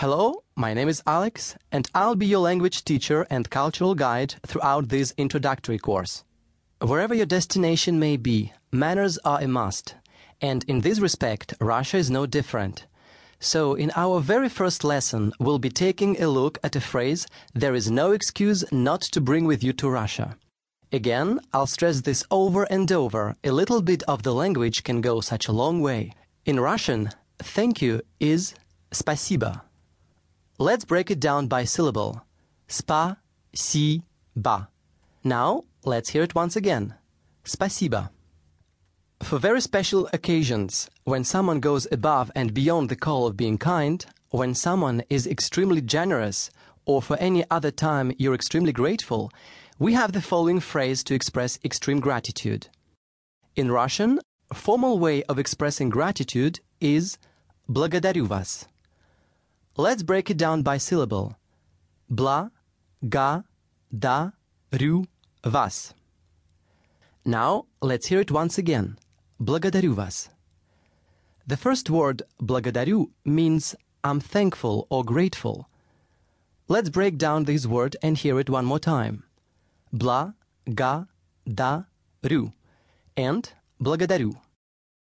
Hello, my name is Alex, and I'll be your language teacher and cultural guide throughout this introductory course. Wherever your destination may be, manners are a must, and in this respect, Russia is no different. So, in our very first lesson, we'll be taking a look at a phrase "There is no excuse not to bring with you to Russia." Again, I'll stress this over and over. A little bit of the language can go such a long way. In Russian, thank you is спасибо. Let's break it down by syllable. Спа-си-ба. Now, let's hear it once again. Спасибо. For very special occasions, when someone goes above and beyond the call of being kind, when someone is extremely generous, or for any other time you're extremely grateful, we have the following phrase to express extreme gratitude. In Russian, a formal way of expressing gratitude is «благодарю вас». Let's break it down by syllable. «Бла-га-да-рю вас». Now, let's hear it once again. «Благодарю вас». The first word «благодарю» means I'm thankful or grateful. Let's break down this word and hear it one more time. «Бла-га-да-рю» and «благодарю».